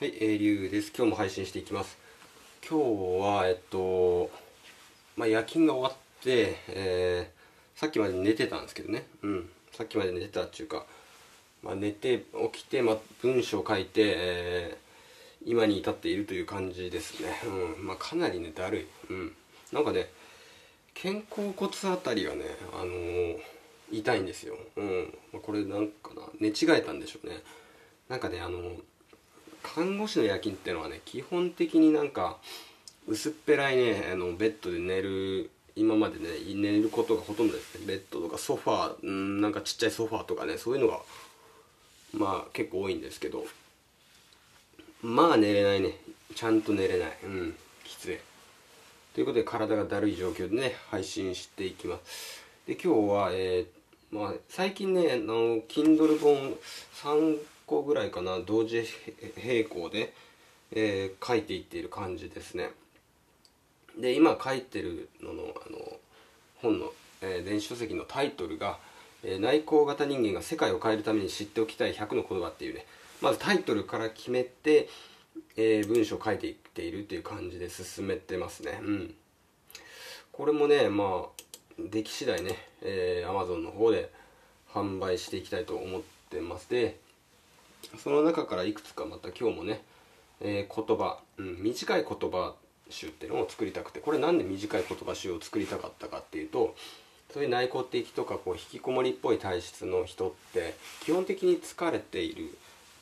はい、リュウです。今日も配信していきます。今日は、夜勤が終わって、さっきまで寝てたんですけどね。さっきまで寝てたっていうか、寝て、起きて、文章を書いて、今に至っているという感じですね。かなりね、だるい。なんかね、肩甲骨あたりがね、痛いんですよ。これなんかな、寝違えたんでしょうね。なんかね、看護師の夜勤ってのはね、基本的になんか薄っぺらいね、ベッドで寝る、今までね寝ることがほとんどですね。ベッドとかソファー、なんかちっちゃいソファーとかね、そういうのが結構多いんですけど、寝れないね、ちゃんと寝れない。きついということで、体がだるい状況でね配信していきます。で、今日は、最近ね、Kindle 本3個ぐらいかな、同時並行で、書いていっている感じですね。で、今書いてるの本の、電子書籍のタイトルが「内向型人間が世界を変えるために知っておきたい100の言葉」っていうね、まずタイトルから決めて、文章を書いていっているという感じで進めてますね。これもね、でき次第ね、Amazon の方で販売していきたいと思ってます。で、その中からいくつかまた今日もね、言葉、短い言葉集っていうのを作りたくて、これなんで短い言葉集を作りたかったかっていうと、そういう内向的とか引きこもりっぽい体質の人って基本的に疲れている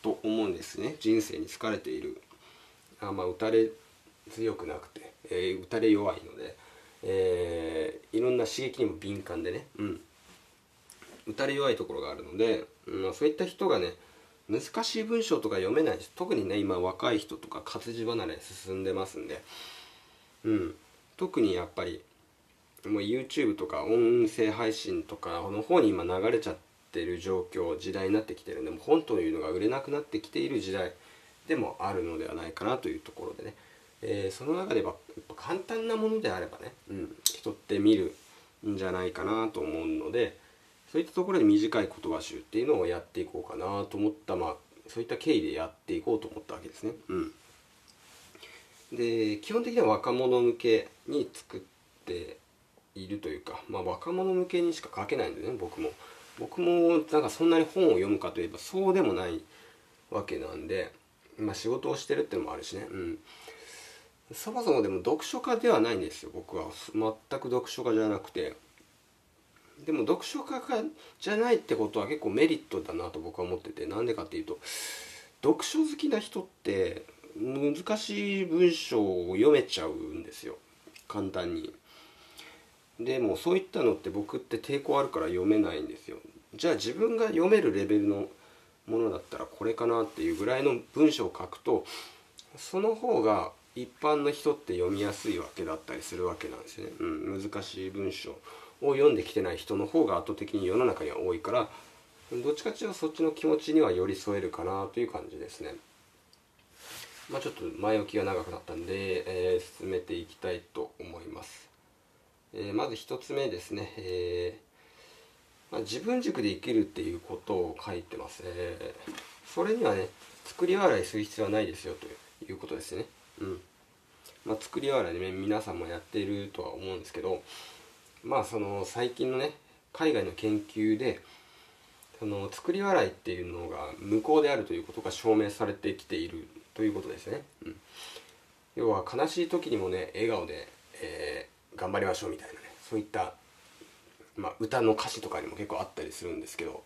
と思うんですね。人生に疲れている、打たれ強くなくて、打たれ弱いので、いろんな刺激にも敏感でね、打たれ弱いところがあるので、そういった人がね、難しい文章とか読めないし、特にね今若い人とか活字離れ進んでますんで、特にやっぱりもう YouTube とか音声配信とかの方に今流れちゃってる状況、時代になってきてるんで、もう本というのが売れなくなってきている時代でもあるのではないかなというところでね、その中ではやっぱ簡単なものであればね、人って見るんじゃないかなと思うので、そういったところで短い言葉集っていうのをやっていこうかなと思った、そういった経緯でやっていこうと思ったわけですね。で、基本的には若者向けに作っているというか、若者向けにしか書けないんでね、僕もなんかそんなに本を読むかといえばそうでもないわけなんで、仕事をしてるっていうのもあるしね、そもそもでも読書家ではないんですよ、僕は。全く読書家じゃなくて。でも読書家じゃないってことは結構メリットだなと僕は思ってて、なんでかっていうと、読書好きな人って難しい文章を読めちゃうんですよ、簡単に。でもそういったのって僕って抵抗あるから読めないんですよ。じゃあ自分が読めるレベルのものだったらこれかなっていうぐらいの文章を書くと、その方が一般の人って読みやすいわけだったりするわけなんですよね。難しい文章を読んできてない人の方が圧倒的に世の中には多いから、どっちかっていうとそっちの気持ちには寄り添えるかなという感じですね。ちょっと前置きが長くなったんで、進めていきたいと思います。まず1つ目ですね、自分軸で生きるっていうことを書いてます。それにはね、作り笑いする必要はないですよということですね。作り笑いでね、皆さんもやっているとは思うんですけど、その最近のね海外の研究で、その作り笑いっていうのが無効であるということが証明されてきているということですね。要は悲しい時にもね笑顔で、頑張りましょうみたいなね、そういった、歌の歌詞とかにも結構あったりするんですけど、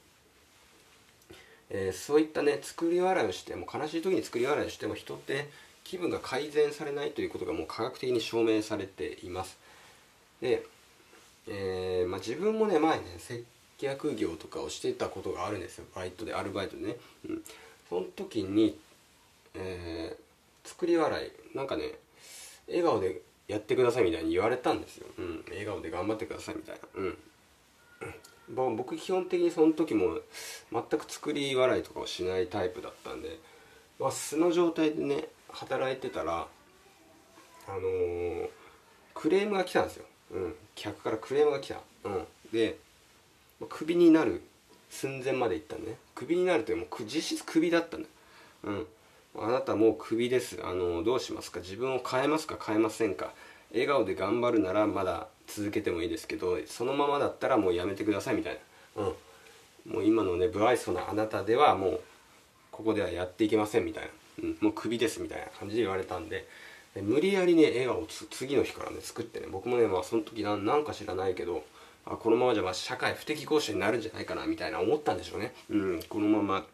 そういったね作り笑いをしても、悲しい時に作り笑いをしても人って、気分が改善されないということがもう科学的に証明されています。で、自分もね前ね接客業とかをしてたことがあるんですよ、アルバイトでね。その時に、作り笑いなんかね笑顔でやってくださいみたいに言われたんですよ。笑顔で頑張ってくださいみたいな。僕基本的にその時も全く作り笑いとかをしないタイプだったんで、素の状態でね働いてたら、クレームが来たんですよ。客からクレームが来た。で、クビになる寸前までいったんでね。クビになるという、もう実質クビだったんだ。あなたもうクビです。どうしますか？自分を変えますか、変えませんか？笑顔で頑張るならまだ続けてもいいですけど、そのままだったらもうやめてくださいみたいな、もう今のね無愛想なあなたではもうここではやっていけませんみたいな、もうクビですみたいな感じで言われたんで、無理やりね笑顔を次の日からね作ってね、僕もねまあその時なんか知らないけど、あこのままじゃ社会不適合者になるんじゃないかなみたいな思ったんでしょうね。このまま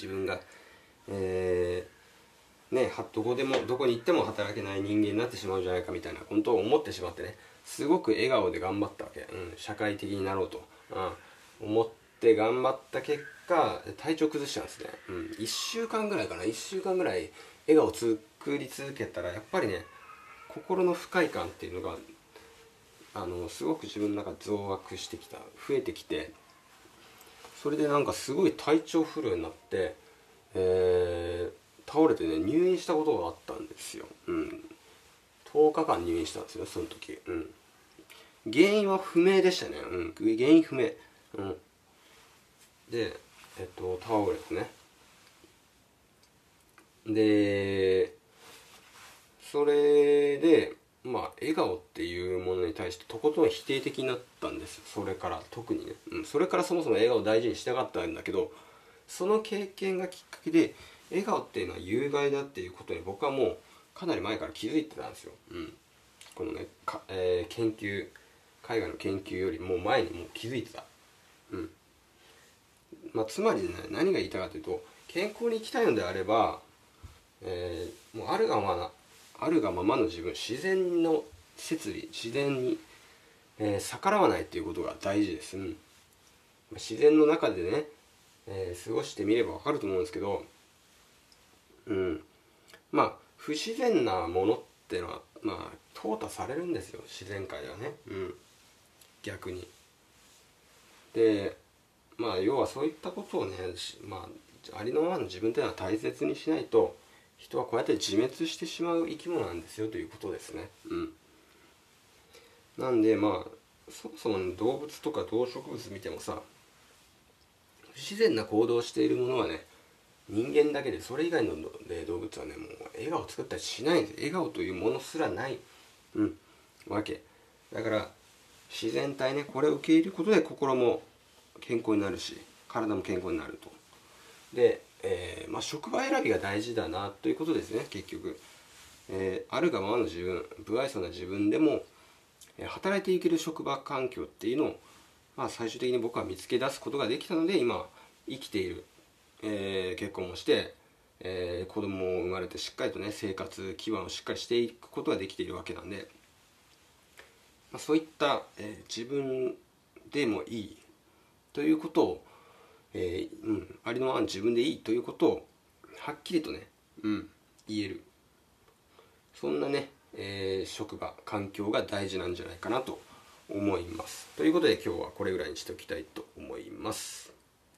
自分がね、どこに行っても働けない人間になってしまうんじゃないかみたいなことを思ってしまってね、すごく笑顔で頑張ったわけ、社会的になろうと、思って頑張った結果体調崩しちゃうんですね。1週間ぐらいかな、1週間ぐらい笑顔を作り続けたら、やっぱりね心の不快感っていうのがすごく自分の中で増悪してきた、増えてきて、それでなんかすごい体調不良になって。倒れてね入院したことがあったんですよ。10日間入院したんですよその時。原因は不明でしたね。原因不明。で倒れてね、でそれでまあ笑顔っていうものに対してとことん否定的になったんですよ。それから特にね、それからそもそも笑顔を大事にしたかったんだけど、その経験がきっかけで笑顔っていうのは有害だっていうことに僕はもうかなり前から気づいてたんですよ。このね海外の研究よりも前にもう気づいてた。つまりね何が言いたいかというと、健康に生きたいのであれば、もうあるがままの自分、自然の摂理、自然に、逆らわないっていうことが大事です。自然の中でね過ごしてみればわかると思うんですけど、まあ不自然なものってのはまあ淘汰されるんですよ自然界ではね、逆に。でまあ要はそういったことをね、ありのままの自分っていうのは大切にしないと、人はこうやって自滅してしまう生き物なんですよということですね。なんでまあそもそも、ね、動物とか動植物見てもさ、不自然な行動をしているものはね人間だけで、それ以外の動物はねもう笑顔を作ったりしないんです。笑顔というものすらない、わけだから、自然体ねこれを受け入れることで心も健康になるし体も健康になると。で、職場選びが大事だなということですね結局。あるがままの自分、無愛想な自分でも働いていける職場環境っていうのを最終的に僕は見つけ出すことができたので、今生きている、結婚もして、子供も生まれて、しっかりとね生活基盤をしっかりしていくことができているわけなんで、そういった、自分でもいいということを、ありのままの自分でいいということをはっきりとね、言える、そんなね、職場環境が大事なんじゃないかなと思います。ということで今日はこれぐらいにしておきたいと思います。